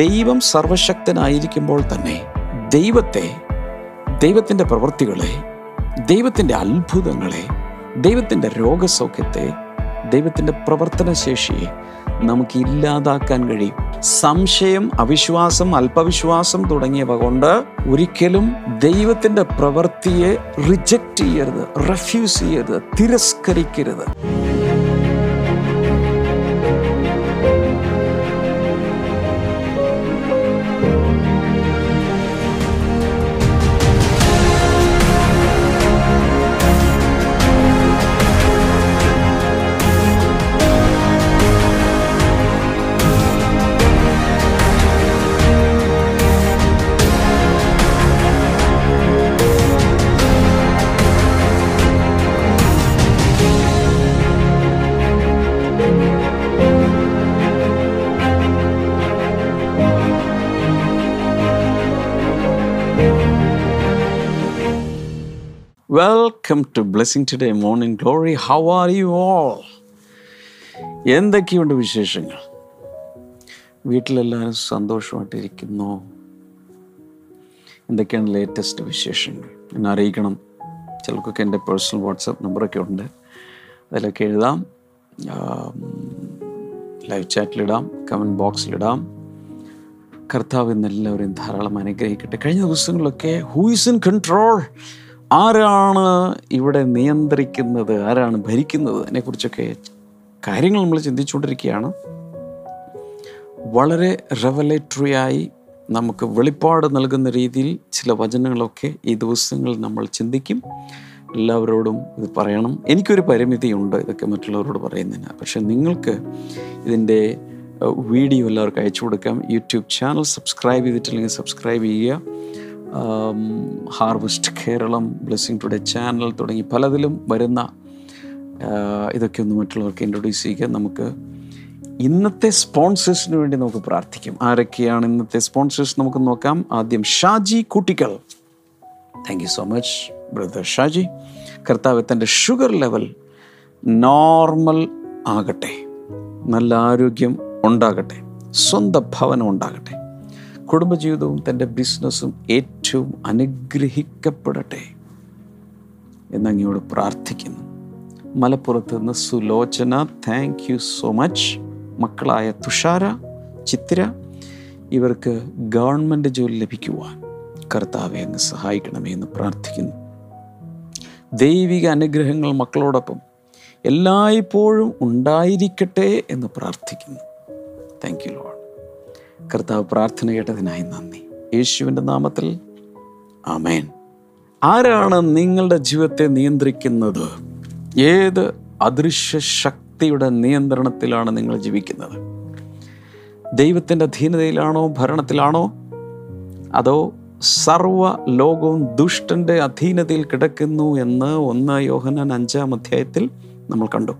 ദൈവം സർവശക്തനായിരിക്കുമ്പോൾ തന്നെ ദൈവത്തെ, ദൈവത്തിൻ്റെ പ്രവൃത്തികളെ, ദൈവത്തിൻ്റെ അത്ഭുതങ്ങളെ, ദൈവത്തിൻ്റെ രോഗസൗഖ്യത്തെ, ദൈവത്തിൻ്റെ പ്രവർത്തനശേഷിയെ നമുക്ക് ഇല്ലാതാക്കാൻ കഴിയും. സംശയം, അവിശ്വാസം, അല്പവിശ്വാസം തുടങ്ങിയവ കൊണ്ട് ഒരിക്കലും ദൈവത്തിൻ്റെ പ്രവൃത്തിയെ റിജക്റ്റ് ചെയ്യരുത്, റെഫ്യൂസ് ചെയ്യരുത്, തിരസ്കരിക്കരുത്. Welcome to Blessing Today Morning Glory. How are you all? എന്തൊക്കെയുണ്ട് വിശേഷങ്ങൾ? വീട്ടിലെല്ലാവരും സന്തോഷമായിട്ടിരിക്കുന്നു? എന്തൊക്കെയാണ് ലേറ്റസ്റ്റ് വിശേഷങ്ങൾ? എന്നെ അറിയിക്കണം. ചിലർക്കൊക്കെ എൻ്റെ പേഴ്സണൽ വാട്സാപ്പ് നമ്പറൊക്കെ ഉണ്ട്, അതിലൊക്കെ എഴുതാം, ലൈവ് ചാറ്റിലിടാം, കമൻറ്റ് ബോക്സിലിടാം. കർത്താവ് എന്നെല്ലാവരെയും ധാരാളം അനുഗ്രഹിക്കട്ടെ. കഴിഞ്ഞ ദിവസങ്ങളിലൊക്കെ ഹൂ ഈസ് ഇൻ കൺട്രോൾ, ആരാണ് ഇവിടെ നിയന്ത്രിക്കുന്നത്, ആരാണ് ഭരിക്കുന്നത്, അതിനെക്കുറിച്ചൊക്കെ കാര്യങ്ങൾ നമ്മൾ ചിന്തിച്ചുകൊണ്ടിരിക്കുകയാണ്. വളരെ റെവലേറ്ററിയായി നമുക്ക് വെളിപ്പാട് നൽകുന്ന രീതിയിൽ ചില വചനങ്ങളൊക്കെ ഈ ദിവസങ്ങളിൽ നമ്മൾ ചിന്തിക്കും. എല്ലാവരോടും ഇത് പറയണം. എനിക്കൊരു പരിമിതിയുണ്ട് ഇതൊക്കെ മറ്റുള്ളവരോട് പറയുന്നതിന്, പക്ഷെ നിങ്ങൾക്ക് ഇതിൻ്റെ വീഡിയോ എല്ലാവർക്കും അയച്ചു കൊടുക്കാം. യൂട്യൂബ് ചാനൽ സബ്സ്ക്രൈബ് ചെയ്തിട്ടില്ലെങ്കിൽ സബ്സ്ക്രൈബ് ചെയ്യുക. Harvest Keralam, blessing today channel തുടങ്ങി പലതിലും വരുന്ന ഇതൊക്കെ ഒന്ന് മറ്റുള്ളവർക്ക് ഇൻട്രൊഡ്യൂസ് ചെയ്യുക. നമുക്ക് ഇന്നത്തെ സ്പോൺസേഴ്സിന് വേണ്ടി നമുക്ക് പ്രാർത്ഥിക്കാം. ആരൊക്കെയാണ് ഇന്നത്തെ സ്പോൺസേഴ്സ് നമുക്ക് നോക്കാം. ആദ്യം Shaji Kuttikkal. Thank you so much brother Shaji. കർത്താവ് തൻ്റെ ഷുഗർ ലെവൽ നോർമൽ ആകട്ടെ, നല്ല ആരോഗ്യം ഉണ്ടാകട്ടെ, സ്വന്തം ഭവനം ഉണ്ടാകട്ടെ, കുടുംബജീവിതവും തൻ്റെ ബിസിനസ്സും ഏറ്റവും അനുഗ്രഹിക്കപ്പെടട്ടെ എന്നങ്ങയോട് പ്രാർത്ഥിക്കുന്നു. മലപ്പുറത്ത് നിന്ന് Sulochana, thank you so much. മക്കളായ തുഷാര, ചിത്തിര, ഇവർക്ക് ഗവൺമെൻറ് ജോലി ലഭിക്കുവാൻ കർത്താവെ അങ്ങ് സഹായിക്കണമേ എന്ന് പ്രാർത്ഥിക്കുന്നു. ദൈവിക അനുഗ്രഹങ്ങൾ മക്കളോടൊപ്പം എല്ലായ്പ്പോഴും ഉണ്ടായിരിക്കട്ടെ എന്ന് പ്രാർത്ഥിക്കുന്നു. Thank you lord. കർത്താവ് പ്രാർത്ഥന കേട്ടതിനായി നന്ദി. യേശുവിൻ്റെ നാമത്തിൽ ആമേൻ. ആരാണ് നിങ്ങളുടെ ജീവിതത്തെ നിയന്ത്രിക്കുന്നത്? ഏത് അദൃശ്യ ശക്തിയുടെ നിയന്ത്രണത്തിലാണ് നിങ്ങൾ ജീവിക്കുന്നത്? ദൈവത്തിൻ്റെ അധീനതയിലാണോ, ഭരണത്തിലാണോ, അതോ സർവ്വ ലോകവും ദുഷ്ടൻ്റെ അധീനതയിൽ കിടക്കുന്നു എന്ന് 1 യോഹന്നാൻ 5-ാം അധ്യായത്തിൽ നമ്മൾ കണ്ടു.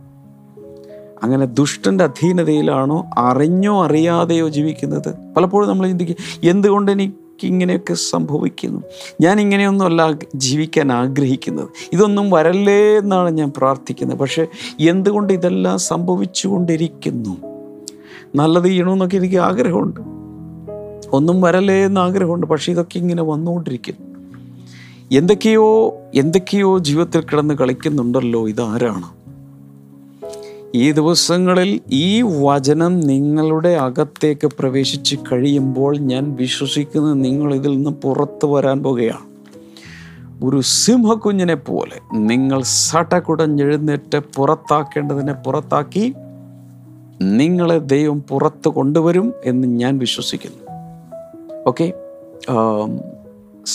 അങ്ങനെ ദുഷ്ടൻ്റെ അധീനതയിലാണോ അറിഞ്ഞോ അറിയാതെയോ ജീവിക്കുന്നത്? പലപ്പോഴും നമ്മൾ ചിന്തിക്കും, എന്തുകൊണ്ട് എനിക്കിങ്ങനെയൊക്കെ സംഭവിക്കുന്നു, ഞാനിങ്ങനെയൊന്നും അല്ല ജീവിക്കാൻ ആഗ്രഹിക്കുന്നത്, ഇതൊന്നും വരല്ലേ എന്നാണ് ഞാൻ പ്രാർത്ഥിക്കുന്നത്. പക്ഷേ എന്തുകൊണ്ട് ഇതെല്ലാം സംഭവിച്ചു കൊണ്ടിരിക്കുന്നു? നല്ലത് ചെയ്യണമെന്നൊക്കെ എനിക്ക് ആഗ്രഹമുണ്ട്, ഒന്നും വരല്ലേ എന്ന് ആഗ്രഹമുണ്ട്, പക്ഷേ ഇതൊക്കെ ഇങ്ങനെ വന്നുകൊണ്ടിരിക്കുന്നു. എന്തൊക്കെയോ ജീവിതത്തിൽ കിടന്ന് കളിക്കുന്നുണ്ടല്ലോ, ഇതാരാണ്? ഈ ദിവസങ്ങളിൽ ഈ വചനം നിങ്ങളുടെ അകത്തേക്ക് പ്രവേശിച്ച് കഴിയുമ്പോൾ ഞാൻ വിശ്വസിക്കുന്നത് നിങ്ങൾ ഇതിൽ നിന്ന് പുറത്തു വരാൻ പോകുകയാണ്. ഒരു സിംഹക്കുഞ്ഞിനെ പോലെ നിങ്ങൾ സടകുടഞ്ഞെഴുന്നേറ്റ് പുറത്താക്കേണ്ടതിനെ പുറത്താക്കി നിങ്ങളെ ദൈവം പുറത്ത് കൊണ്ടുവരും എന്ന് ഞാൻ വിശ്വസിക്കുന്നു. ഓക്കെ,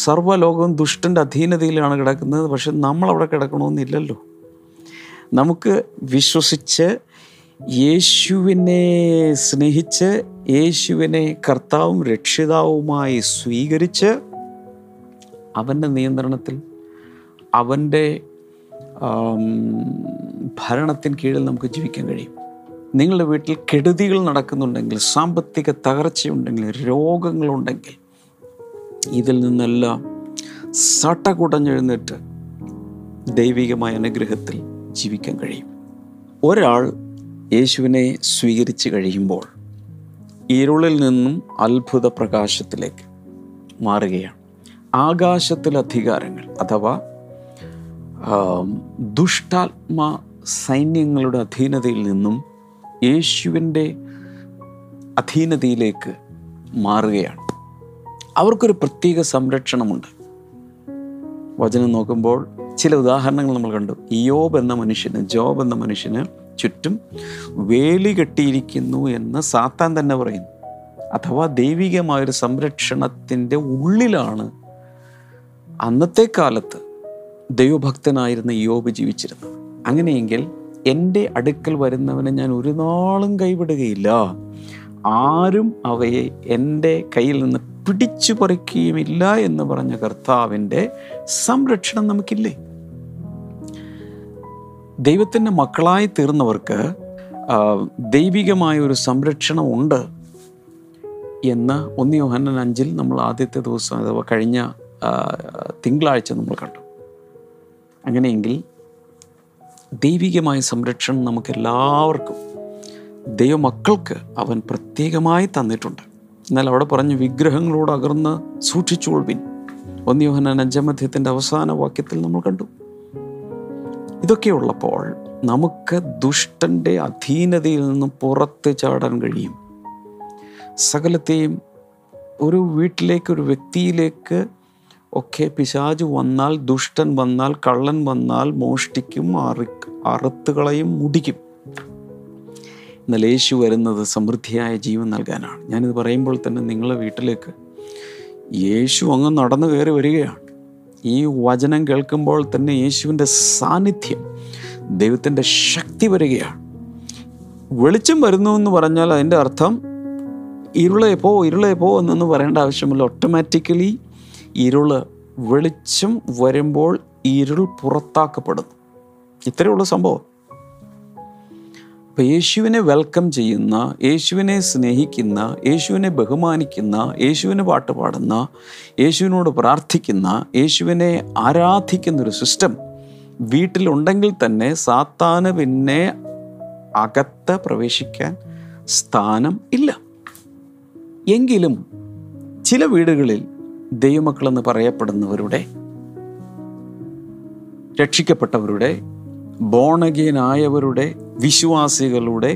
സർവ്വലോകവും ദുഷ്ടൻ്റെ അധീനതയിലാണ് കിടക്കുന്നത്, പക്ഷെ നമ്മളവിടെ കിടക്കണമെന്നില്ലല്ലോ. നമുക്ക് വിശ്വസിച്ച് യേശുവിനെ സ്നേഹിച്ച് യേശുവിനെ കർത്താവും രക്ഷിതാവുമായി സ്വീകരിച്ച് അവൻ്റെ നിയന്ത്രണത്തിൽ, അവൻ്റെ ഭരണത്തിന് കീഴിൽ നമുക്ക് ജീവിക്കാൻ കഴിയും. നിങ്ങളുടെ വീട്ടിൽ കെടുതികൾ നടക്കുന്നുണ്ടെങ്കിൽ, സാമ്പത്തിക തകർച്ചയുണ്ടെങ്കിൽ, രോഗങ്ങളുണ്ടെങ്കിൽ, ഇതിൽ നിന്നെല്ലാം സടകുടഞ്ഞെഴുന്നേറ്റ് ദൈവികമായ അനുഗ്രഹത്തിൽ ജീവിക്കാൻ കഴിയും. ഒരാൾ യേശുവിനെ സ്വീകരിച്ച് കഴിയുമ്പോൾ ഇരുളിൽ നിന്നും അത്ഭുത പ്രകാശത്തിലേക്ക് മാറുകയാണ്. ആകാശത്തിൽ അധികാരങ്ങൾ അഥവാ ദുഷ്ടാത്മാ സൈന്യങ്ങളുടെ അധീനതയിൽ നിന്നും യേശുവിൻ്റെ അധീനതയിലേക്ക് മാറുകയാണ്. അവർക്കൊരു പ്രത്യേക സംരക്ഷണമുണ്ട്. വചനം നോക്കുമ്പോൾ ചില ഉദാഹരണങ്ങൾ നമ്മൾ കണ്ടു. ജോബ് എന്ന മനുഷ്യന് ചുറ്റും വേലി കെട്ടിയിരിക്കുന്നു എന്ന് സാത്താൻ തന്നെ പറയുന്നു. അഥവാ ദൈവികമായൊരു സംരക്ഷണത്തിൻ്റെ ഉള്ളിലാണ് അന്നത്തെ കാലത്ത് ദൈവഭക്തനായിരുന്ന യോബ് ജീവിച്ചിരുന്നത്. അങ്ങനെയെങ്കിൽ എൻ്റെ അടുക്കൽ വരുന്നവനെ ഞാൻ ഒരു നാളും കൈവിടുകയില്ല, ആരും അവയെ എൻ്റെ കയ്യിൽ നിന്ന് പിടിച്ചു പറിക്കുകയുമില്ല എന്ന് പറഞ്ഞ കർത്താവിൻ്റെ സംരക്ഷണം നമുക്കില്ലേ? ദൈവത്തിൻ്റെ മക്കളായി തീർന്നവർക്ക് ദൈവികമായ ഒരു സംരക്ഷണമുണ്ട് എന്ന് 1 യോഹന്നാൻ 5 നമ്മൾ ആദ്യത്തെ ദിവസം അഥവാ കഴിഞ്ഞ തിങ്കളാഴ്ച നമ്മൾ കണ്ടു. അങ്ങനെയെങ്കിൽ ദൈവികമായ സംരക്ഷണം നമുക്കെല്ലാവർക്കും ദൈവമക്കൾക്ക് അവൻ പ്രത്യേകമായി തന്നിട്ടുണ്ട്. എന്നാൽ അവിടെ പറഞ്ഞ് വിഗ്രഹങ്ങളോട് അകർന്ന് സൂക്ഷിച്ചുകൊള്ളുവിൻ. 1 യോഹന്നാൻ 5 അവസാന വാക്യത്തിൽ നമ്മൾ കണ്ടു. ഇതൊക്കെയുള്ളപ്പോൾ നമുക്ക് ദുഷ്ടൻ്റെ അധീനതയിൽ നിന്നും പുറത്ത് ചാടാൻ കഴിയും. സകലത്തെയും ഒരു വീട്ടിലേക്ക് ഒരു വ്യക്തിയിലേക്ക് ഒക്കെ പിശാച് വന്നാൽ, ദുഷ്ടൻ വന്നാൽ, കള്ളൻ വന്നാൽ മോഷ്ടിക്കും, അറുത്തുകളയും, മുടിക്കും. എന്നാൽ യേശു വരുന്നത് സമൃദ്ധിയായ ജീവൻ നൽകാനാണ്. ഞാനിത് പറയുമ്പോൾ തന്നെ നിങ്ങളുടെ വീട്ടിലേക്ക് യേശു അങ്ങ് നടന്നു കയറി വരികയാണ്. ഈ വചനം കേൾക്കുമ്പോൾ തന്നെ യേശുവിൻ്റെ സാന്നിധ്യം, ദൈവത്തിൻ്റെ ശക്തി വരികയാണ്. വെളിച്ചം വരുന്നു എന്ന് പറഞ്ഞാൽ അതിൻ്റെ അർത്ഥം ഇരുളെ പോ എന്നൊന്നും പറയേണ്ട ആവശ്യമില്ല. ഓട്ടോമാറ്റിക്കലി ഇരുള്, വെളിച്ചം വരുമ്പോൾ ഇരുൾ പുറത്താക്കപ്പെടുന്നു. ഇത്രയുള്ള സംഭവം. അപ്പം യേശുവിനെ വെൽക്കം ചെയ്യുന്ന, യേശുവിനെ സ്നേഹിക്കുന്ന, യേശുവിനെ ബഹുമാനിക്കുന്ന, യേശുവിന് പാട്ട് പാടുന്ന, യേശുവിനോട് പ്രാർത്ഥിക്കുന്ന, യേശുവിനെ ആരാധിക്കുന്നൊരു സിസ്റ്റം വീട്ടിലുണ്ടെങ്കിൽ തന്നെ സാത്താന് പിന്നെ അകത്ത് പ്രവേശിക്കാൻ സ്ഥാനം ഇല്ല. എങ്കിലും ചില വീടുകളിൽ ദൈവമക്കളെന്ന് പറയപ്പെടുന്നവരുടെ, രക്ഷിക്കപ്പെട്ടവരുടെ, ബോണഗേനായവരുടെ, വിശ്വാസികളുടെ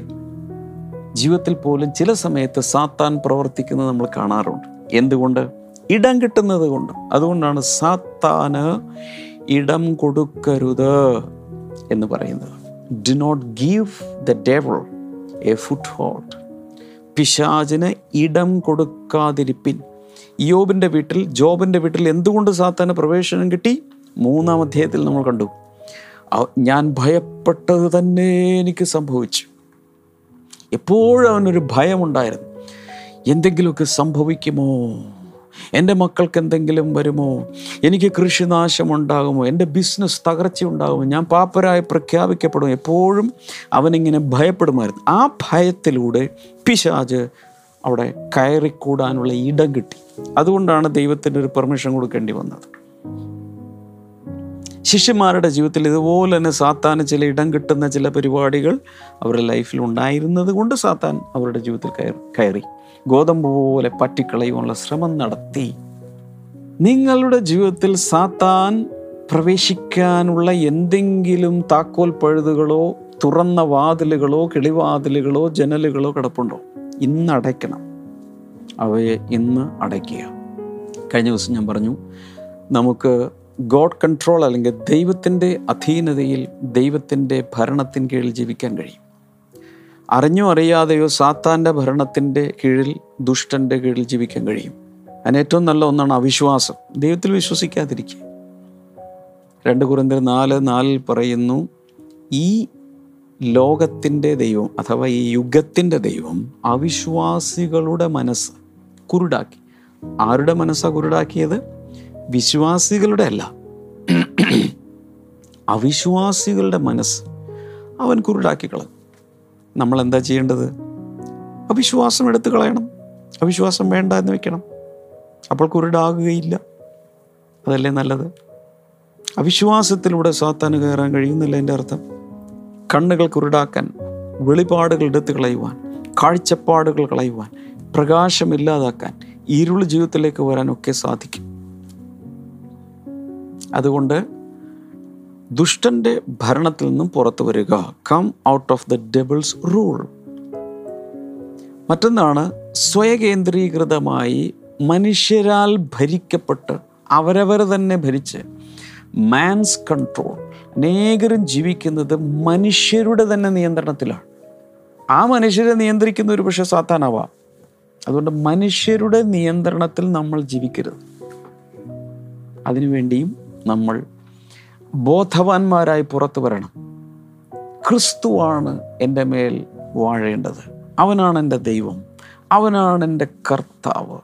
ജീവിതത്തിൽ പോലും ചില സമയത്ത് സാത്താൻ പ്രവർത്തിക്കുന്നത് നമ്മൾ കാണാറുണ്ട്. എന്തുകൊണ്ട്? ഇടം കിട്ടുന്നത് കൊണ്ട്. അതുകൊണ്ടാണ് സാത്താന് ഇടം കൊടുക്കരുത് എന്ന് പറയുന്നത്. Do not give the devil a foothold. പിശാചിന് ഇടം കൊടുക്കാതിരിപ്പിൻ. ജോബിൻ്റെ വീട്ടിൽ എന്തുകൊണ്ട് സാത്താന് പ്രവേശനം കിട്ടി? 3-ാം അധ്യായത്തിൽ നമ്മൾ കണ്ടു. ഞാൻ ഭയപ്പെട്ടത് തന്നെ എനിക്ക് സംഭവിച്ചു. എപ്പോഴും അവനൊരു ഭയമുണ്ടായിരുന്നു. എന്തെങ്കിലുമൊക്കെ സംഭവിക്കുമോ, എൻ്റെ മക്കൾക്ക് എന്തെങ്കിലും വരുമോ, എനിക്ക് കൃഷിനാശമുണ്ടാകുമോ, എൻ്റെ ബിസിനസ് തകർച്ചയുണ്ടാകുമോ, ഞാൻ പാപ്പരായി പ്രഖ്യാപിക്കപ്പെടും, എപ്പോഴും അവനിങ്ങനെ ഭയപ്പെടുമായിരുന്നു. ആ ഭയത്തിലൂടെ പിശാച് അവിടെ കയറിക്കൂടാനുള്ള ഇടം കിട്ടി. അതുകൊണ്ടാണ് ദൈവത്തിൻ്റെ ഒരു പെർമിഷൻ കൊടുക്കേണ്ടി വന്നത്. ശിഷ്യന്മാരുടെ ജീവിതത്തിൽ ഇതുപോലെ തന്നെ സാത്താന് ചില ഇടം കിട്ടുന്ന ചില പരിപാടികൾ അവരുടെ ലൈഫിൽ ഉണ്ടായിരുന്നത് കൊണ്ട് സാത്താൻ അവരുടെ ജീവിതത്തിൽ കയറി ഗോതമ്പ് പോലെ പറ്റിക്കളയുവാനുള്ള ശ്രമം നടത്തി. നിങ്ങളുടെ ജീവിതത്തിൽ സാത്താൻ പ്രവേശിക്കാനുള്ള എന്തെങ്കിലും താക്കോൽ പഴുതുകളോ, തുറന്ന വാതിലുകളോ, കിളിവാതിലുകളോ, ജനലുകളോ കിടപ്പുണ്ടോ? ഇന്ന് അടയ്ക്കണം. അവയെ ഇന്ന് അടയ്ക്കുക. കഴിഞ്ഞ ദിവസം ഞാൻ പറഞ്ഞു, നമുക്ക് ഗോഡ് കൺട്രോൾ അല്ലെങ്കിൽ ദൈവത്തിൻ്റെ അധീനതയിൽ, ദൈവത്തിൻ്റെ ഭരണത്തിന് കീഴിൽ ജീവിക്കാൻ കഴിയും. അറിഞ്ഞോ അറിയാതെയോ സാത്താൻ്റെ ഭരണത്തിൻ്റെ കീഴിൽ, ദുഷ്ടൻ്റെ കീഴിൽ ജീവിക്കാൻ കഴിയും. അതിന് ഏറ്റവും നല്ല ഒന്നാണ് അവിശ്വാസം, ദൈവത്തിൽ വിശ്വസിക്കാതിരിക്കുക. 2 കൊരിന്ത്യർ 4:4 പറയുന്നു, ഈ ലോകത്തിൻ്റെ ദൈവം അഥവാ ഈ യുഗത്തിൻ്റെ ദൈവം അവിശ്വാസികളുടെ മനസ്സ് കുരുടാക്കി. ആരുടെ മനസ്സാണ് കുരുടാക്കിയത്? വിശ്വാസികളുടെ അല്ല, അവിശ്വാസികളുടെ മനസ്സ് അവൻ കുരുടാക്കി കളഞ്ഞു. നമ്മളെന്താ ചെയ്യേണ്ടത്? അവിശ്വാസം എടുത്തു കളയണം, അവിശ്വാസം വേണ്ട എന്ന് വെക്കണം. അപ്പോൾ കുരുടാകുകയില്ല. അതല്ലേ നല്ലത്? അവിശ്വാസത്തിലൂടെ സാത്താന് കയറാൻ കഴിയുന്നില്ല. എൻ്റെ അർത്ഥം കണ്ണുകൾ കുരുടാക്കാൻ, വെളിപാടുകൾ എടുത്തു കളയുവാൻ, കാഴ്ചപ്പാടുകൾ കളയുവാൻ, പ്രകാശമില്ലാതാക്കാൻ, ഇരുൾ ജീവിതത്തിലേക്ക് വരാനൊക്കെ സാധിക്കും. അതുകൊണ്ട് ദുഷ്ടൻ്റെ ഭരണത്തിൽ നിന്നും പുറത്തു വരിക, come out of the devil's rule. മറ്റൊന്നാണ് സ്വയകേന്ദ്രീകൃതമായി മനുഷ്യരാൽ ഭരിക്കപ്പെട്ട് അവരവർ തന്നെ ഭരിച്ച് മാൻസ് കൺട്രോൾ. അനേകരും ജീവിക്കുന്നത് മനുഷ്യരുടെ തന്നെ നിയന്ത്രണത്തിലാണ്. ആ മനുഷ്യരെ നിയന്ത്രിക്കുന്ന ഒരു പക്ഷേ സാത്താനാവാം. അതുകൊണ്ട് മനുഷ്യരുടെ നിയന്ത്രണത്തിൽ നമ്മൾ ജീവിക്കരുത്. അതിനുവേണ്ടിയും നമ്മൾ ബോധവാന്മാരായി പുറത്തു വരണം. ക്രിസ്തുവാണ് എൻ്റെ മേൽ വാഴേണ്ടത്, അവനാണ് എൻ്റെ ദൈവം, അവനാണ് എൻ്റെ കർത്താവ്,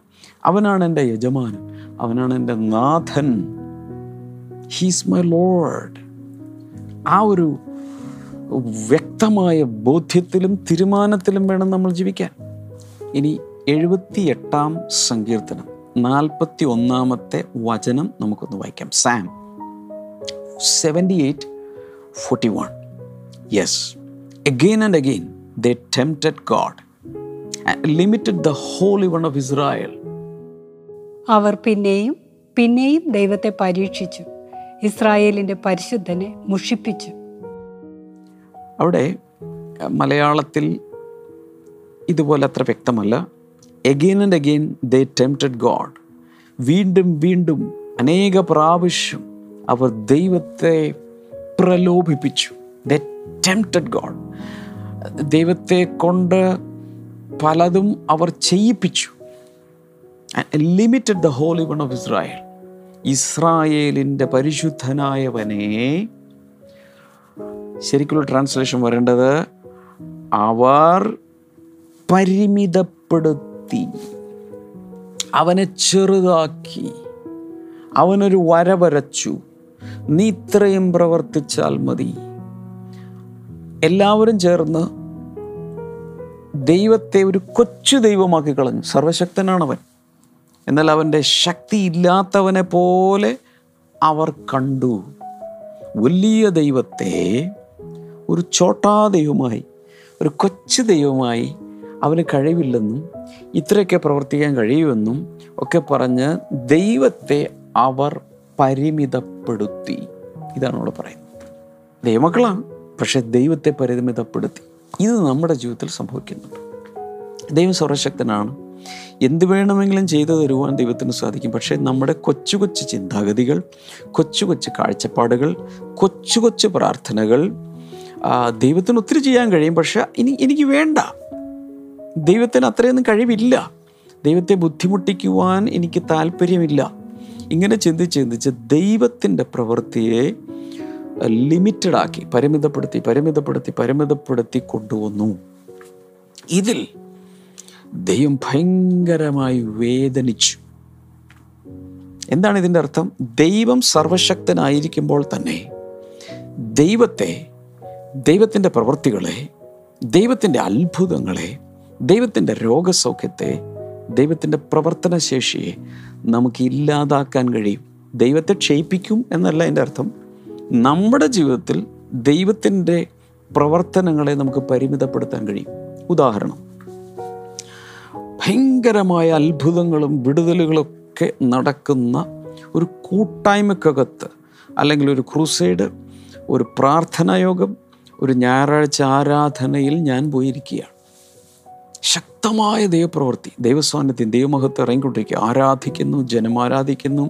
അവനാണ് എൻ്റെ യജമാനൻ, അവനാണ് എൻ്റെ നാഥൻ. He's my lord. ആ ഒരു വ്യക്തമായ ബോധ്യത്തിലും തീരുമാനത്തിലും വേണം നമ്മൾ ജീവിക്കാൻ. ഇനി 78 സങ്കീർത്തനം 41 വചനം നമുക്കൊന്ന് വായിക്കാം. Psalm 78:41. Yes, again and again they tempted God and limited the Holy One of Israel. അവർ പിന്നെയും ദൈവത്തെ പരീക്ഷിച്ചു, ഇസ്രായേലിൻ്റെ പരിശുദ്ധനെ മുഷിപ്പിച്ചു. അവിടെ മലയാളത്തിൽ ഇതുപോലെ അത്ര വ്യക്തമല്ല. again and again they tempted God. വീണ്ടും അനേക പ്രാവശ്യം അവർ ദൈവത്തെ പ്രലോഭിപ്പിച്ചു. they tempted God. ദൈവത്തെ കൊണ്ട് പലതും അവർ ചെയ്യിപ്പിച്ചു. Limited the holy one of Israel. ഇസ്രായേലിൻ്റെ പരിശുദ്ധനായവനെ, ശരിക്കുള്ള ട്രാൻസ്ലേഷൻ വരേണ്ടത് അവർ പരിമിതപ്പെടുത്തി, അവനെ ചെറുതാക്കി, അവനൊരു വര വരച്ചു. നീ ഇത്രയും പ്രവർത്തിച്ചാൽ മതി. എല്ലാവരും ചേർന്ന് ദൈവത്തെ ഒരു കൊച്ചു ദൈവമാക്കി കളഞ്ഞു. സർവശക്തനാണവൻ, എന്നാൽ അവൻ്റെ ശക്തി ഇല്ലാത്തവനെ പോലെ അവർ കണ്ടു. വലിയ ദൈവത്തെ ഒരു ചോട്ടാ ദൈവമായി, ഒരു കൊച്ചു ദൈവമായി, അവന് കഴിവില്ലെന്നും ഇത്രയൊക്കെ പ്രവർത്തിക്കാൻ കഴിയുമെന്നും ഒക്കെ പറഞ്ഞ് ദൈവത്തെ അവർ പരിമിതപ്പെടുത്തി. ഇതാണ് ഇവിടെ പറയുന്നത്. ദൈവമക്കളാണ്, പക്ഷേ ദൈവത്തെ പരിമിതപ്പെടുത്തി. ഇത് നമ്മുടെ ജീവിതത്തിൽ സംഭവിക്കുന്നുണ്ട്. ദൈവം സർവശക്തനാണ്, എന്ത് വേണമെങ്കിലും ചെയ്തു തരുവാൻ ദൈവത്തിന് സാധിക്കും. പക്ഷേ നമ്മുടെ കൊച്ചു കൊച്ചു ചിന്താഗതികൾ, കൊച്ചു കൊച്ചു കാഴ്ചപ്പാടുകൾ, കൊച്ചു കൊച്ചു പ്രാർത്ഥനകൾ, ദൈവത്തിന് ഒത്തിരി ചെയ്യാൻ കഴിയും, പക്ഷേ എനിക്ക് വേണ്ട, ദൈവത്തിന് അത്രയൊന്നും കഴിവില്ല, ദൈവത്തെ ബുദ്ധിമുട്ടിക്കുവാൻ എനിക്ക് താല്പര്യമില്ല, ഇങ്ങനെ ചിന്തിച്ച് ദൈവത്തിൻ്റെ പ്രവൃത്തിയെ ലിമിറ്റഡാക്കി, പരിമിതപ്പെടുത്തി കൊണ്ടുവന്നു. ഇതിൽ ദൈവം ഭയങ്കരമായി വേദനിച്ചു. എന്താണ് ഇതിൻ്റെ അർത്ഥം? ദൈവം സർവശക്തനായിരിക്കുമ്പോൾ തന്നെ ദൈവത്തിൻ്റെ പ്രവൃത്തികളെ, ദൈവത്തിൻ്റെ അത്ഭുതങ്ങളെ, ദൈവത്തിൻ്റെ രോഗസൗഖ്യത്തെ, ദൈവത്തിൻ്റെ പ്രവർത്തനശേഷിയെ നമുക്ക് ഇല്ലാതാക്കാൻ കഴിയും. ദൈവത്തെ ക്ഷയിപ്പിക്കും എന്നല്ല എൻ്റെ അർത്ഥം. നമ്മുടെ ജീവിതത്തിൽ ദൈവത്തിൻ്റെ പ്രവർത്തനങ്ങളെ നമുക്ക് പരിമിതപ്പെടുത്താൻ കഴിയും. ഉദാഹരണം, ഭയങ്കരമായ അത്ഭുതങ്ങളും വിടുതലുകളൊക്കെ നടക്കുന്ന ഒരു കൂട്ടായ്മക്കകത്ത്, അല്ലെങ്കിൽ ഒരു ക്രൂസൈഡ്, ഒരു പ്രാർത്ഥനായോഗം, ഒരു ഞായറാഴ്ച ആരാധനയിൽ ഞാൻ പോയിരിക്കുകയാണ്. ശക്തമായ ദൈവപ്രവൃത്തി, ദൈവസാന്നിധ്യം, ദൈവമഹത്വം ഇറങ്ങിക്കൊണ്ടിരിക്കുക. ആരാധിക്കുന്നു, ജനമാരാധിക്കുന്നു,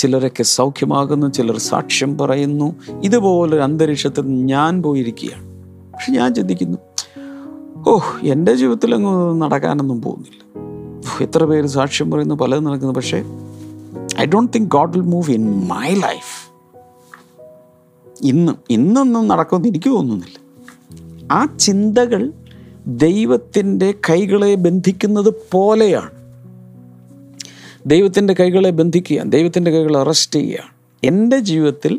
ചിലരൊക്കെ സൗഖ്യമാകുന്നു, ചിലർ സാക്ഷ്യം പറയുന്നു. ഇതുപോലൊരു അന്തരീക്ഷത്തിൽ ഞാൻ പോയിരിക്കുകയാണ്. പക്ഷെ ഞാൻ ചിന്തിക്കുന്നു, ഓഹ്, എൻ്റെ ജീവിതത്തിലൊന്നും നടക്കാനൊന്നും പോകുന്നില്ല, എത്ര പേര് സാക്ഷ്യം പറയുന്നു, പലതും നടക്കുന്നു, പക്ഷേ I don't think God will move in my life. ഇന്നൊന്നും നടക്കുമെന്ന് എനിക്ക് തോന്നുന്നില്ല. ആ ചിന്തകൾ ദൈവത്തിൻ്റെ കൈകളെ ബന്ധിക്കുന്നത് പോലെയാണ്. ദൈവത്തിൻ്റെ കൈകളെ ബന്ധിക്കുക, ദൈവത്തിൻ്റെ കൈകൾ അറസ്റ്റ് ചെയ്യുക, എൻ്റെ ജീവിതത്തിൽ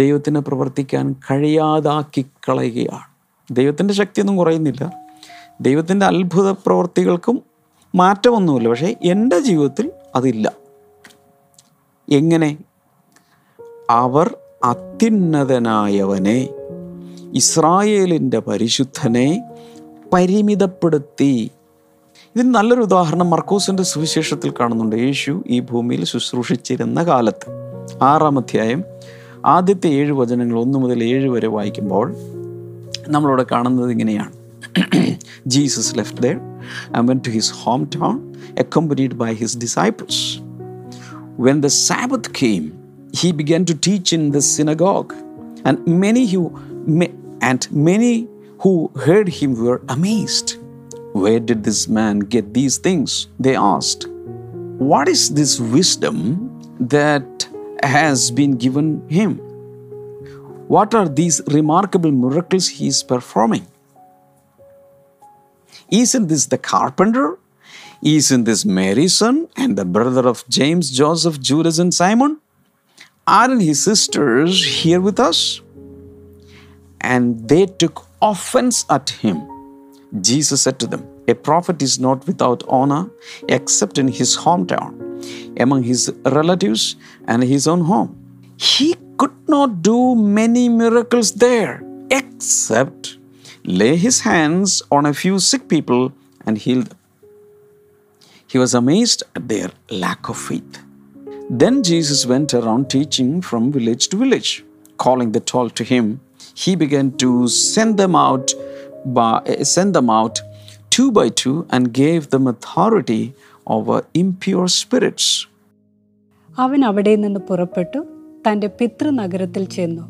ദൈവത്തിനെ പ്രവർത്തിക്കാൻ കഴിയാതാക്കിക്കളയുകയാണ്. ദൈവത്തിൻ്റെ ശക്തിയൊന്നും കുറയുന്നില്ല, ദൈവത്തിൻ്റെ അത്ഭുത പ്രവർത്തികൾക്കും മാറ്റമൊന്നുമില്ല, പക്ഷേ എൻ്റെ ജീവിതത്തിൽ അതില്ല. എങ്ങനെ? അവർ അത്യുന്നതനായവനെ, ഇസ്രായേലിൻ്റെ പരിശുദ്ധനെ പരിമിതപ്പെടുത്തി. ഇതിന് നല്ലൊരു ഉദാഹരണം മർക്കോസിൻ്റെ സുവിശേഷത്തിൽ കാണുന്നുണ്ട്. യേശു ഈ ഭൂമിയിൽ ശുശ്രൂഷിച്ചിരുന്ന കാലത്ത് 6-ാം അധ്യായം ആദ്യത്തെ 7 വചനങ്ങൾ 1 മുതൽ 7 വരെ വായിക്കുമ്പോൾ നമ്മളവിടെ കാണുന്നത് ഇങ്ങനെയാണ്. Jesus left there and went to his home town accompanied by his disciples. When the Sabbath came he began to teach in the synagogue and many who heard him were amazed. Where did this man get these things? They asked. What is this wisdom that has been given him? What are these remarkable miracles he is performing? Isn't this the carpenter? Isn't this Mary's son and the brother of James, Joseph, Judas and Simon? Aren't his sisters here with us? And they took offense at him. Jesus said to them, a prophet is not without honor except in his hometown, among his relatives and his own home. He could not do many miracles there except lay his hands on a few sick people and heal them. He was amazed at their lack of faith. Then Jesus went around teaching from village to village, calling the twelve to him. He began to send them out 2 by 2 and gave them authority over impure spirits. അവൻ അവിടെ നിന്ന് പുറപ്പെട്ടു തന്റെ പിതൃനഗരത്തിൽ ചെന്നു.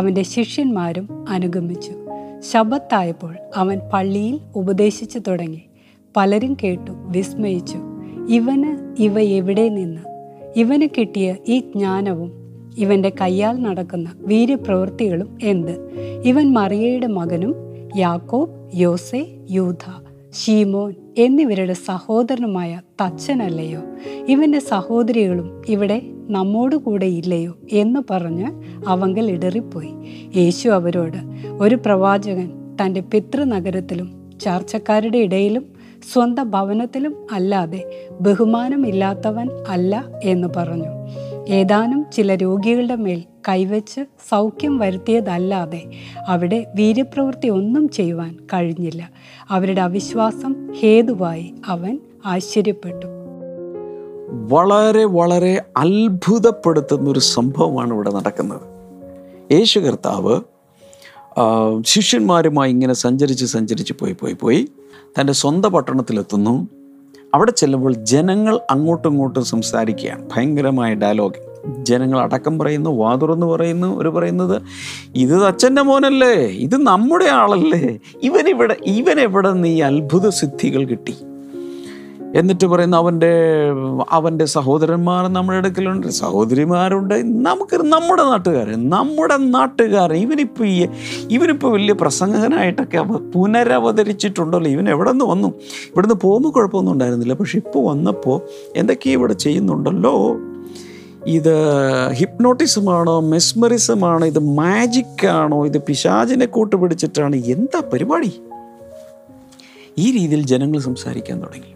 അവന്റെ ശിഷ്യന്മാരും അനുഗമിച്ചു. ശബ്ബത്തായപ്പോൾ അവൻ പള്ളിയിൽ ഉപദേശിച്ചു തുടങ്ങി. പലരും കേട്ടു വിസ്മയിച്ചു. ഇവ എവിടെ നിന്ന്? ഇവന് കിട്ടിയ ഈ ജ്ഞാനവും ഇവൻ്റെ കയ്യാൽ നടക്കുന്ന വീര്യപ്രവൃത്തികളും എന്ത്? ഇവൻ മറിയയുടെ മകനും യാക്കോബ്, യോസെ, യൂദ, ശീമോൻ എന്നിവരുടെ സഹോദരനുമായ തച്ചനല്ലയോ? ഇവൻ്റെ സഹോദരികളും ഇവിടെ നമ്മോടുകൂടെ ഇല്ലയോ എന്ന് പറഞ്ഞ് അവങ്കൽ ഇടറിപ്പോയി. യേശു അവരോട്, ഒരു പ്രവാചകൻ തൻ്റെ പിതൃനഗരത്തിലും ചാർച്ചക്കാരുടെ ഇടയിലും സ്വന്തം ഭവനത്തിലും അല്ലാതെ ബഹുമാനമില്ലാത്തവൻ അല്ല എന്ന് പറഞ്ഞു. ഏതാനും ചില രോഗികളുടെ മേൽ കൈവച്ച് സൗഖ്യം വരുത്തിയതല്ലാതെ അവിടെ വീര്യപ്രവൃത്തി ഒന്നും ചെയ്യുവാൻ കഴിഞ്ഞില്ല. അവരുടെ അവിശ്വാസം ഹേതുവായി അവൻ ആശ്ചര്യപ്പെട്ടു. വളരെ വളരെ അത്ഭുതപ്പെടുത്തുന്ന ഒരു സംഭവമാണ് ഇവിടെ നടക്കുന്നത്. യേശു കർത്താവ് ശിഷ്യന്മാരുമായി ഇങ്ങനെ സഞ്ചരിച്ച് പോയി തൻ്റെ സ്വന്തം പട്ടണത്തിലെത്തുന്നു. അവിടെ ചെല്ലുമ്പോൾ ജനങ്ങൾ അങ്ങോട്ടും ഇങ്ങോട്ടും സംസാരിക്കുകയാണ്. ഭയങ്കരമായ ഡയലോഗ്. ജനങ്ങൾ അടക്കം പറയുന്നു, വാതുറന്ന് പറയുന്നു. ഒരു പറയുന്നത്, ഇത് അച്ഛൻ്റെ മോനല്ലേ, ഇത് നമ്മുടെ ആളല്ലേ, ഇവനെവിടെ നിന്ന് ഈ അത്ഭുത സിദ്ധികൾ കിട്ടി? എന്നിട്ട് പറയുന്നു, അവൻ്റെ സഹോദരന്മാർ നമ്മുടെ അടുക്കലുണ്ട്, സഹോദരിമാരുണ്ട്, നമ്മുടെ നാട്ടുകാരൻ ഇവനിപ്പോൾ വലിയ പ്രസംഗകനായിട്ടൊക്കെ പുനരവതരിച്ചിട്ടുണ്ടല്ലോ, ഇവനെവിടെ നിന്ന് വന്നു? ഇവിടെ നിന്ന് പോകുമ്പോൾ കുഴപ്പമൊന്നും ഉണ്ടായിരുന്നില്ല, പക്ഷെ ഇപ്പോൾ വന്നപ്പോൾ എന്തൊക്കെയാണ് ഇവിടെ ചെയ്യുന്നുണ്ടല്ലോ. ഇത് ഹിപ്നോട്ടിസമാണോ, മെസ്മറിസമാണോ, ഇത് മാജിക്കാണോ, ഇത് പിശാചിനെ കൂട്ടുപിടിച്ചിട്ടാണ്, എന്താ പരിപാടി? ഈ രീതിയിൽ ജനങ്ങൾ സംസാരിക്കാൻ തുടങ്ങി.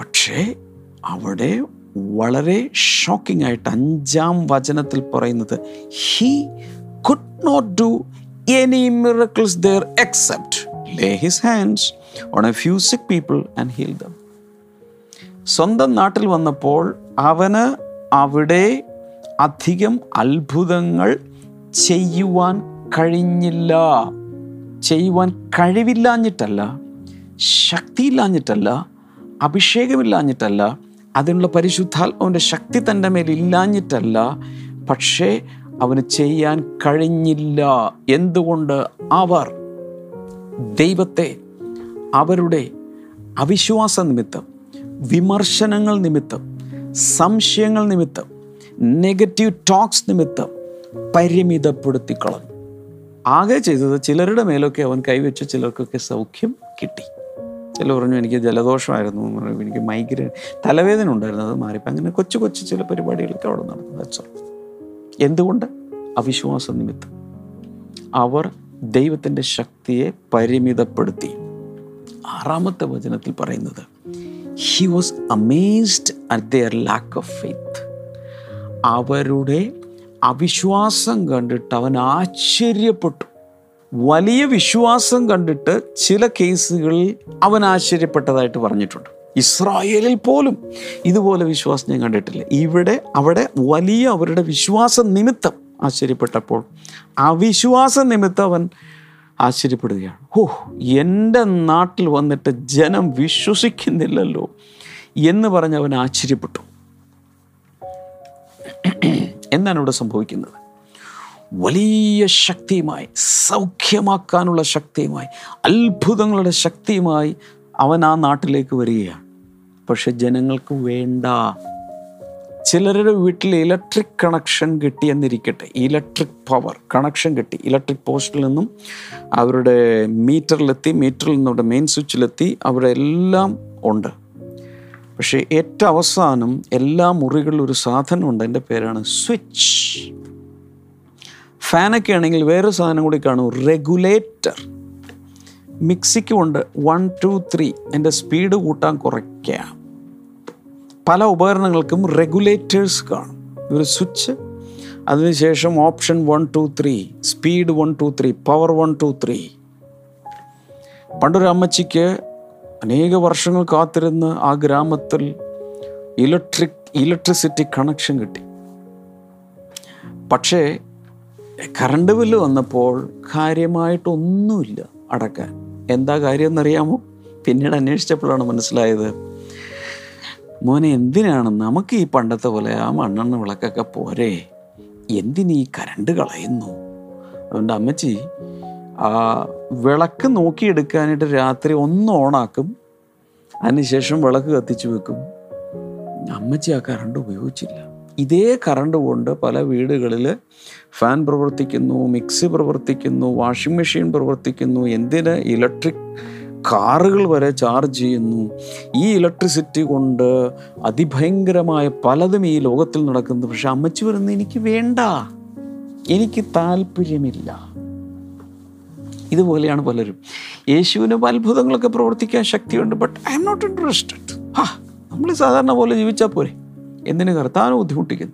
പക്ഷേ അവിടെ വളരെ ഷോക്കിംഗ് ആയിട്ട് 5-ാം വചനത്തിൽ പറയുന്നത്, he could not do any miracles there except lay his hands on a few sick people and heal them. സ്വന്തം നാട്ടിൽ വന്നപ്പോൾ അവന് അവിടെ അധികം അത്ഭുതങ്ങൾ ചെയ്യുവാൻ കഴിവില്ലാഞ്ഞിട്ടല്ല, ശക്തിയില്ലാഞ്ഞിട്ടല്ല, അഭിഷേകമില്ലാഞ്ഞിട്ടല്ല, അതിനുള്ള പരിശുദ്ധാത്മാവിൻ്റെ ശക്തി തൻ്റെ മേലില്ലാഞ്ഞിട്ടല്ല, പക്ഷേ അവന് ചെയ്യാൻ കഴിഞ്ഞില്ല. എന്തുകൊണ്ട്? അവർ ദൈവത്തെ അവരുടെ അവിശ്വാസ നിമിത്തം, വിമർശനങ്ങൾ നിമിത്തം, സംശയങ്ങൾ നിമിത്തം, നെഗറ്റീവ് ടോക്സ് നിമിത്തം പരിമിതപ്പെടുത്തിക്കളഞ്ഞു. ആകെ ചെയ്തത്, ചിലരുടെ മേലൊക്കെ അവൻ കൈവച്ച് ചിലർക്കൊക്കെ സൗഖ്യം കിട്ടി. ചില പറഞ്ഞു എനിക്ക് ജലദോഷമായിരുന്നു, എനിക്ക് മൈഗ്രെയിൻ, തലവേദന ഉണ്ടായിരുന്നു, അത് മാറിപ്പോൾ. അങ്ങനെ കൊച്ചു കൊച്ചു ചില പരിപാടികളൊക്കെ അവിടെ നടന്നു. എന്തുകൊണ്ട്? അവിശ്വാസ നിമിത്തം അവർ ദൈവത്തിൻ്റെ ശക്തിയെ പരിമിതപ്പെടുത്തി. 6-ാമത്തെ വചനത്തിൽ പറയുന്നത്, he was amazed at their lack of faith. അവരുടെ അവിശ്വാസം കണ്ടിട്ട് അവൻ ആശ്ചര്യപ്പെട്ടു. വലിയ വിശ്വാസം കണ്ടിട്ട് ചില കേസുകളിൽ അവൻ ആശ്ചര്യപ്പെട്ടതായിട്ട് പറഞ്ഞിട്ടുണ്ട്. ഇസ്രായേലിൽ പോലും ഇതുപോലെ വിശ്വാസം ഞാൻ കണ്ടിട്ടില്ല. അവിടെ വലിയ അവരുടെ വിശ്വാസ നിമിത്തം ആശ്ചര്യപ്പെട്ടപ്പോൾ അവിശ്വാസ നിമിത്തം അവൻ ആശ്ചര്യപ്പെടുകയാണ്. ഓഹ്, എൻ്റെ നാട്ടിൽ വന്നിട്ട് ജനം വിശ്വസിക്കുന്നില്ലല്ലോ എന്ന് പറഞ്ഞ് അവൻ ആശ്ചര്യപ്പെട്ടു. എന്താണ് ഇവിടെ സംഭവിക്കുന്നത്? വലിയ ശക്തിയുമായി, സൗഖ്യമാക്കാനുള്ള ശക്തിയുമായി, അത്ഭുതങ്ങളുടെ ശക്തിയുമായി അവൻ ആ നാട്ടിലേക്ക് വരികയാണ്. പക്ഷെ ജനങ്ങൾക്ക് വേണ്ട. ചിലരുടെ വീട്ടിൽ ഇലക്ട്രിക് കണക്ഷൻ കിട്ടിയെന്നിരിക്കട്ടെ, ഇലക്ട്രിക് പവർ കണക്ഷൻ കിട്ടി, ഇലക്ട്രിക് പോസ്റ്റിൽ നിന്നും അവരുടെ മീറ്ററിൽ നിന്നവരുടെ മെയിൻ സ്വിച്ചിലെത്തി, അവിടെ എല്ലാം ഉണ്ട്. പക്ഷേ ഏറ്റവും അവസാനം എല്ലാ മുറികളിലും ഒരു സാധനമുണ്ട്, അതിൻ്റെ പേരാണ് സ്വിച്ച്. ഫാനൊക്കെ ആണെങ്കിൽ വേറെ സാധനം കൂടി കാണും, റെഗുലേറ്റർ. മിക്സിക്കും ഉണ്ട് 1, 2, 3, എൻ്റെ സ്പീഡ് കൂട്ടാൻ കുറയ്ക്കാം. പല ഉപകരണങ്ങൾക്കും റെഗുലേറ്റേഴ്സ് കാണും. ഒരു സ്വിച്ച്, അതിനുശേഷം ഓപ്ഷൻ 1, 2, 3, സ്പീഡ് 1, 2, 3, പവർ 1, 2, 3. പണ്ടൊരു അമ്മച്ചിക്ക് അനേക വർഷങ്ങൾ കാത്തിരുന്ന് ആ ഗ്രാമത്തിൽ ഇലക്ട്രിസിറ്റി കണക്ഷൻ കിട്ടി. പക്ഷേ കറണ്ട് ബില്ല് വന്നപ്പോൾ കാര്യമായിട്ടൊന്നുമില്ല അടക്കാൻ. എന്താ കാര്യം എന്നറിയാമോ? പിന്നീട് അന്വേഷിച്ചപ്പോഴാണ് മനസ്സിലായത്, മോനെ എന്തിനാണ് നമുക്ക് ഈ പണ്ടത്തെ പോലെ ആ മണ്ണെണ്ണ വിളക്കൊക്കെ പോരെ, എന്തിനീ കറണ്ട് കളയുന്നു? അതുകൊണ്ട് അമ്മച്ചി ആ വിളക്ക് നോക്കിയെടുക്കാനായിട്ട് രാത്രി ഒന്ന് ഓണാക്കും, അതിനുശേഷം വിളക്ക് കത്തിച്ചു വെക്കും. അമ്മച്ചി ആ കറണ്ട് ഉപയോഗിച്ചില്ല. ഇതേ കറണ്ട് കൊണ്ട് പല വീടുകളിൽ ഫാൻ പ്രവർത്തിക്കുന്നു, മിക്സി പ്രവർത്തിക്കുന്നു, വാഷിംഗ് മെഷീൻ പ്രവർത്തിക്കുന്നു, എന്തിന് ഇലക്ട്രിക് കാറുകൾ വരെ ചാർജ് ചെയ്യുന്നു. ഈ ഇലക്ട്രിസിറ്റി കൊണ്ട് അതിഭയങ്കരമായ പലതും ഈ ലോകത്തിൽ നടക്കുന്നു. പക്ഷെ അമ്മച്ചി വരുന്നത് എനിക്ക് വേണ്ട, എനിക്ക് താല്പര്യമില്ല. ഇതുപോലെയാണ് പലരും. യേശുവിന് അത്ഭുതങ്ങളൊക്കെ പ്രവർത്തിക്കാൻ ശക്തിയുണ്ട്, but I M not interested. നമ്മൾ സാധാരണ പോലെ ജീവിച്ചാൽ പോരെ, എന്തിനു കർത്താവിനെ ബുദ്ധിമുട്ടിക്കുന്നു?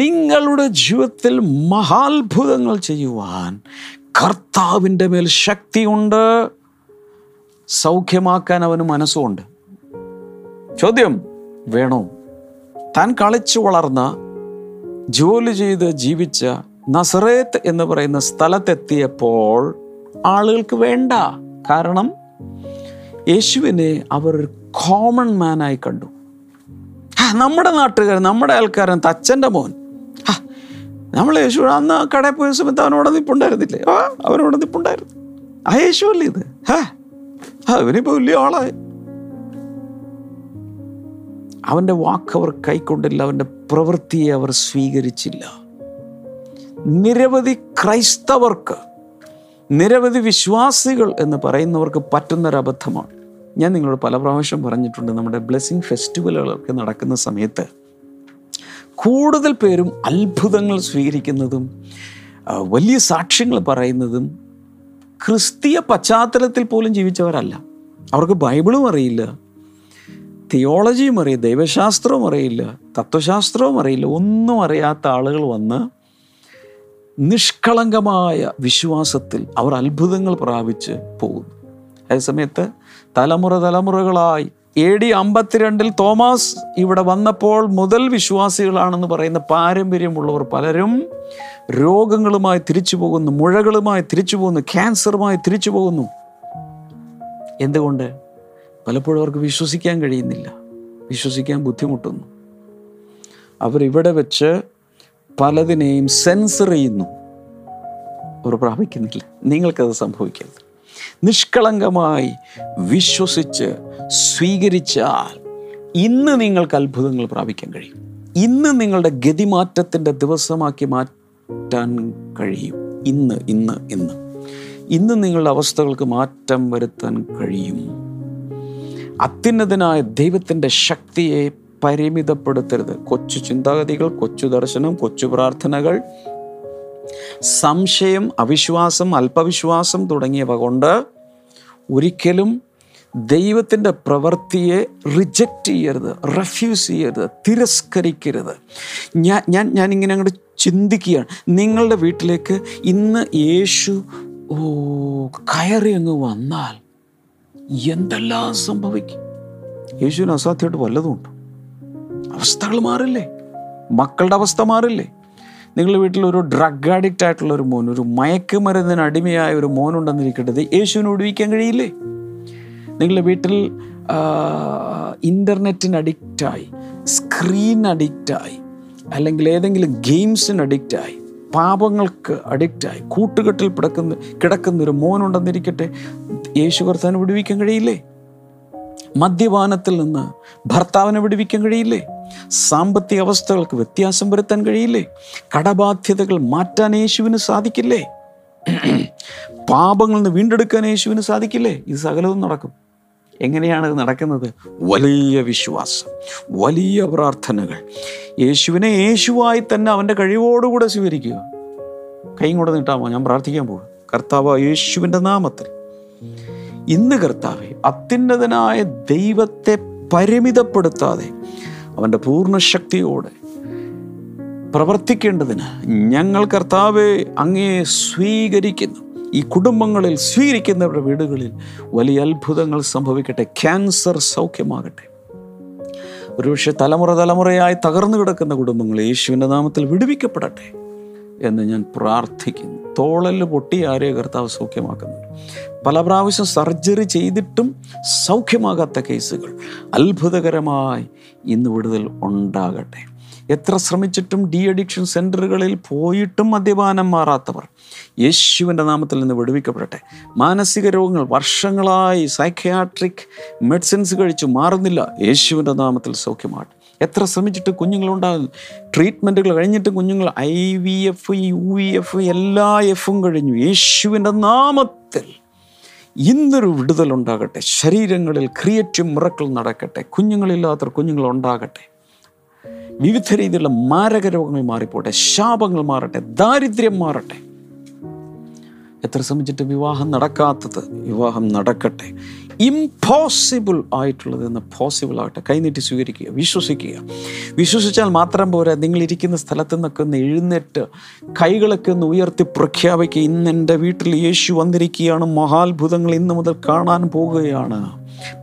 നിങ്ങളുടെ ജീവിതത്തിൽ മഹാത്ഭുതങ്ങൾ ചെയ്യുവാൻ കർത്താവിൻ്റെ മേൽ ശക്തിയുണ്ട്. സൗഖ്യമാക്കാൻ അവന് മനസ്സുമുണ്ട്. ചോദ്യം വേണോ? താൻ കളിച്ചു വളർന്ന, ജോലി ചെയ്ത് ജീവിച്ച നസറേത്ത് എന്ന് പറയുന്ന സ്ഥലത്തെത്തിയപ്പോൾ ആളുകൾക്ക് വേണ്ട. കാരണം യേശുവിനെ അവർ ഒരു കോമൺ മാനായി കണ്ടു. നമ്മുടെ നാട്ടുകാരൻ, നമ്മുടെ ആൾക്കാരൻ, തച്ചൻ്റെ മോൻ. നമ്മൾ യേശു അന്ന് കടയിൽ പോയ സമയത്ത് അവനോട് നിപ്പുണ്ടായിരുന്നില്ലേ? അവനോട് നിപ്പുണ്ടായിരുന്നു. ആ യേശു അല്ലേ ഇത്? അവനിപ്പോൾ വലിയ ആളായി. അവൻ്റെ വാക്ക് അവർ കൈക്കൊണ്ടില്ല, അവൻ്റെ പ്രവൃത്തിയെ അവർ സ്വീകരിച്ചില്ല. നിരവധി ക്രൈസ്തവർക്ക്, നിരവധി വിശ്വാസികൾ എന്ന് പറയുന്നവർക്ക് പറ്റുന്നൊരബദ്ധമാണ്. ഞാൻ നിങ്ങളോട് പല പ്രാവശ്യം പറഞ്ഞിട്ടുണ്ട്, നമ്മുടെ ബ്ലെസ്സിങ് ഫെസ്റ്റിവലുകളൊക്കെ നടക്കുന്ന സമയത്ത് കൂടുതൽ പേരും അത്ഭുതങ്ങൾ സ്വീകരിക്കുന്നതും വലിയ സാക്ഷ്യങ്ങൾ പറയുന്നതും ക്രിസ്തീയ പശ്ചാത്തലത്തിൽ പോലും ജീവിച്ചവരല്ല. അവർക്ക് ബൈബിളും അറിയില്ല, തിയോളജിയും അറിയില്ല, ദൈവശാസ്ത്രവും അറിയില്ല, തത്വശാസ്ത്രവും അറിയില്ല. ഒന്നും അറിയാത്ത ആളുകൾ വന്ന് നിഷ്കളങ്കമായ വിശ്വാസത്തിൽ അവർ അത്ഭുതങ്ങൾ പ്രാപിച്ച് പോകുന്നു. അതേ സമയത്ത് തലമുറകളായി AD 52 തോമസ് ഇവിടെ വന്നപ്പോൾ മുതൽ വിശ്വാസികളാണെന്ന് പറയുന്ന പാരമ്പര്യമുള്ളവർ പലരും രോഗങ്ങളുമായി തിരിച്ചു പോകുന്നു, മുഴകളുമായി തിരിച്ചു പോകുന്നു, ക്യാൻസറുമായി തിരിച്ചു പോകുന്നു. എന്തുകൊണ്ട്? പലപ്പോഴും അവർക്ക് വിശ്വസിക്കാൻ കഴിയുന്നില്ല, വിശ്വസിക്കാൻ ബുദ്ധിമുട്ടുന്നു. അവരിവിടെ വെച്ച് പലതിനെയും സെൻസർ ചെയ്യുന്നു, അവർ പ്രാപിക്കുന്നില്ല. നിങ്ങൾക്കത് സംഭവിക്കരുത്. നിഷ്കളങ്കമായി വിശ്വസിച്ച് സ്വീകരിച്ചാൽ ഇന്ന് നിങ്ങൾക്ക് അത്ഭുതങ്ങൾ പ്രാപിക്കാൻ കഴിയും. ഇന്ന് നിങ്ങളുടെ ഗതിമാറ്റത്തിൻ്റെ ദിവസമാക്കി മാറ്റാൻ കഴിയും. ഇന്ന് ഇന്ന് ഇന്ന് ഇന്ന് നിങ്ങളുടെ അവസ്ഥകൾക്ക് മാറ്റം വരുത്താൻ കഴിയും. അത്യുന്നതനായ ദൈവത്തിൻ്റെ ശക്തിയെ പരിമിതപ്പെടുത്തരുത്. കൊച്ചു ചിന്താഗതികൾ, കൊച്ചു ദർശനം, കൊച്ചു പ്രാർത്ഥനകൾ, സംശയം, അവിശ്വാസം, അല്പവിശ്വാസം തുടങ്ങിയവ കൊണ്ട് ഒരിക്കലും ദൈവത്തിൻ്റെ പ്രവൃത്തിയെ റിജക്റ്റ് ചെയ്യരുത്, റെഫ്യൂസ് ചെയ്യരുത്, തിരസ്കരിക്കരുത്. ഞാനിങ്ങനെ അങ്ങോട്ട് ചിന്തിക്കുകയാണ്, നിങ്ങളുടെ വീട്ടിലേക്ക് ഇന്ന് യേശു കയറി അങ്ങ് വന്നാൽ എന്തെല്ലാം സംഭവിക്കും? യേശുവിന് അസാധ്യമായിട്ട് വല്ലതുമുണ്ട്. അവസ്ഥകൾ മാറില്ലേ? മക്കളുടെ അവസ്ഥ മാറില്ലേ? നിങ്ങളുടെ വീട്ടിൽ ഒരു ഡ്രഗ് അഡിക്റ്റ് ആയിട്ടുള്ള ഒരു മോൻ, ഒരു മയക്കുമരുന്നിന് അടിമയായ ഒരു മോനുണ്ടെന്നിരിക്കട്ടെ, യേശുവിനെ ഒഴിവാക്കാൻ കഴിയില്ലേ? നിങ്ങളുടെ വീട്ടിൽ ഇൻ്റർനെറ്റിന് അഡിക്റ്റായി, സ്ക്രീൻ അഡിക്റ്റായി, അല്ലെങ്കിൽ ഏതെങ്കിലും ഗെയിംസിന് അഡിക്റ്റായി, പാപങ്ങൾക്ക് അഡിക്റ്റായി കൂട്ടുകെട്ടിൽ കിടക്കുന്നൊരു മോനുണ്ടെന്നിരിക്കട്ടെ, യേശു കർത്താവിനെ വിടുവിക്കാൻ കഴിയില്ലേ? മദ്യപാനത്തിൽ നിന്ന് ഭർത്താവിനെ വിടുവിക്കാൻ കഴിയില്ലേ? സാമ്പത്തിക അവസ്ഥകൾക്ക് വ്യത്യാസം വരുത്താൻ കഴിയില്ലേ? കടബാധ്യതകൾ മാറ്റാൻ യേശുവിന് സാധിക്കില്ലേ? പാപങ്ങളിൽ നിന്ന് വീണ്ടെടുക്കാൻ യേശുവിന് സാധിക്കില്ലേ? ഇത് സകലതും നടക്കും. എങ്ങനെയാണിത് നടക്കുന്നത്? വലിയ വിശ്വാസം, വലിയ പ്രാർത്ഥനകൾ. യേശുവിനെ യേശുവായി തന്നെ അവൻ്റെ കഴിവോടുകൂടെ സ്വീകരിക്കുക. കൈയും കൂടെ നീട്ടാമോ? ഞാൻ പ്രാർത്ഥിക്കാൻ പോകും. കർത്താവ് യേശുവിൻ്റെ നാമത്തിൽ, ഇന്ന് കർത്താവെ, അത്യുന്നതനായ ദൈവത്തെ പരിമിതപ്പെടുത്താതെ അവൻ്റെ പൂർണ്ണശക്തിയോടെ പ്രവർത്തിക്കേണ്ടതിന് ഞങ്ങൾ കർത്താവെ അങ്ങേ സ്വീകരിക്കുന്നു. ഈ കുടുംബങ്ങളിൽ, സ്വീകരിക്കുന്നവരുടെ വീടുകളിൽ വലിയ അത്ഭുതങ്ങൾ സംഭവിക്കട്ടെ. ക്യാൻസർ സൗഖ്യമാകട്ടെ. ഒരുപക്ഷെ തലമുറ തലമുറയായി തകർന്നു കിടക്കുന്ന കുടുംബങ്ങൾ യേശുവിൻ്റെ നാമത്തിൽ വിടുവിക്കപ്പെടട്ടെ എന്ന് ഞാൻ പ്രാർത്ഥിക്കുന്നു. തോളൽ പൊട്ടി ആരെയോ കർത്താവ് സൗഖ്യമാക്കുന്നു. പല പ്രാവശ്യം സർജറി ചെയ്തിട്ടും സൗഖ്യമാകാത്ത കേസുകൾ അത്ഭുതകരമായി ഇന്ന് വിടുതൽ ഉണ്ടാകട്ടെ. എത്ര ശ്രമിച്ചിട്ടും ഡി അഡിക്ഷൻ സെൻ്ററുകളിൽ പോയിട്ടും മദ്യപാനം മാറാത്തവർ യേശുവിൻ്റെ നാമത്തിൽ നിന്ന് വിടുവിക്കപ്പെടട്ടെ. മാനസിക രോഗങ്ങൾ വർഷങ്ങളായി സൈക്യാട്രിക് മെഡിസിൻസ് കഴിച്ചു മാറുന്നില്ല, യേശുവിൻ്റെ നാമത്തിൽ സൗഖ്യമാകട്ടെ. എത്ര ശ്രമിച്ചിട്ട് കുഞ്ഞുങ്ങളുണ്ടാകുന്നു, ട്രീറ്റ്മെൻറ്റുകൾ കഴിഞ്ഞിട്ട് കുഞ്ഞുങ്ങൾ IVF UVF എല്ലാ എഫും കഴിഞ്ഞു, യേശുവിൻ്റെ നാമത്തിൽ ഇന്നൊരു വിടുതലുണ്ടാകട്ടെ. ശരീരങ്ങളിൽ ക്രിയേറ്റീവ് മിറക്കിൾ നടക്കട്ടെ. കുഞ്ഞുങ്ങളില്ലാത്തവർ കുഞ്ഞുങ്ങളുണ്ടാകട്ടെ. വിവിധ രീതിയിലുള്ള മാരക രോഗങ്ങൾ മാറിപ്പോട്ടെ, ശാപങ്ങൾ മാറട്ടെ, ദാരിദ്ര്യം മാറട്ടെ. എത്ര ശ്രമിച്ചിട്ട് വിവാഹം നടക്കാത്തത് വിവാഹം നടക്കട്ടെ. ഇംപോസിബിൾ ആയിട്ടുള്ളത് എന്ന് പോസിബിൾ ആകട്ടെ. കൈനീട്ടി സ്വീകരിക്കുക, വിശ്വസിക്കുക. വിശ്വസിച്ചാൽ മാത്രം പോരാ, നിങ്ങളിരിക്കുന്ന സ്ഥലത്തു നിന്നൊക്കെ ഒന്ന് എഴുന്നേറ്റ് കൈകളൊക്കെ ഒന്ന് ഉയർത്തി പ്രഖ്യാപിക്കുക, ഇന്ന് എൻ്റെ വീട്ടിൽ യേശു വന്നിരിക്കുകയാണ്, മഹാത്ഭുതങ്ങൾ ഇന്നു മുതൽ കാണാൻ പോകുകയാണ്.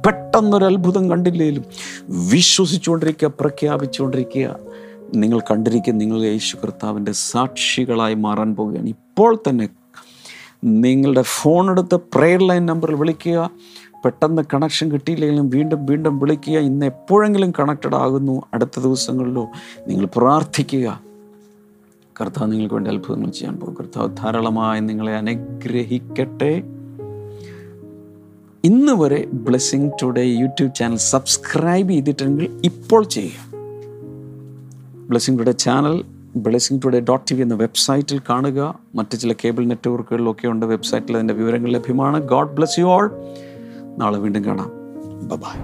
പെട്ടെന്നൊരത്ഭുതം കണ്ടില്ലേലും വിശ്വസിച്ചുകൊണ്ടിരിക്കുക, പ്രഖ്യാപിച്ചുകൊണ്ടിരിക്കുക. നിങ്ങൾ കണ്ടിരിക്കുക, നിങ്ങൾ യേശു കർത്താവിൻ്റെ സാക്ഷികളായി മാറാൻ പോവുകയാണ്. ഇപ്പോൾ തന്നെ നിങ്ങളുടെ ഫോണെടുത്ത് പ്രെയർ ലൈൻ നമ്പറിൽ വിളിക്കുക. പെട്ടെന്ന് കണക്ഷൻ കിട്ടിയില്ലെങ്കിലും വീണ്ടും വീണ്ടും വിളിക്കുക. ഇന്ന് എപ്പോഴെങ്കിലും കണക്റ്റഡ് ആകുന്നു, അടുത്ത ദിവസങ്ങളിലോ നിങ്ങൾ പ്രാർത്ഥിക്കുക. കർത്താവ് നിങ്ങൾക്ക് വേണ്ടി അത്ഭുതങ്ങൾ ചെയ്യാൻ പോകും. കർത്താവ് ധാരാളമായി നിങ്ങളെ അനുഗ്രഹിക്കട്ടെ. ഇന്ന് വരെ blessing today YouTube channel subscribe ചെയ്തിട്ടെങ്കിൽ ഇപ്പോൾ ചെയ്യുക. ബ്ലെസ്സിങ് ടുഡേ ചാനൽ blessingtoday.tv എന്ന വെബ്സൈറ്റിൽ കാണുക. മറ്റ് ചില കേബിൾ നെറ്റ്വർക്കുകളിലൊക്കെ ഉണ്ട്, വെബ്സൈറ്റിൽ അതിൻ്റെ വിവരങ്ങൾ ലഭ്യമാണ്. God bless you all. നാളെ വീണ്ടും കാണാം. ബൈ.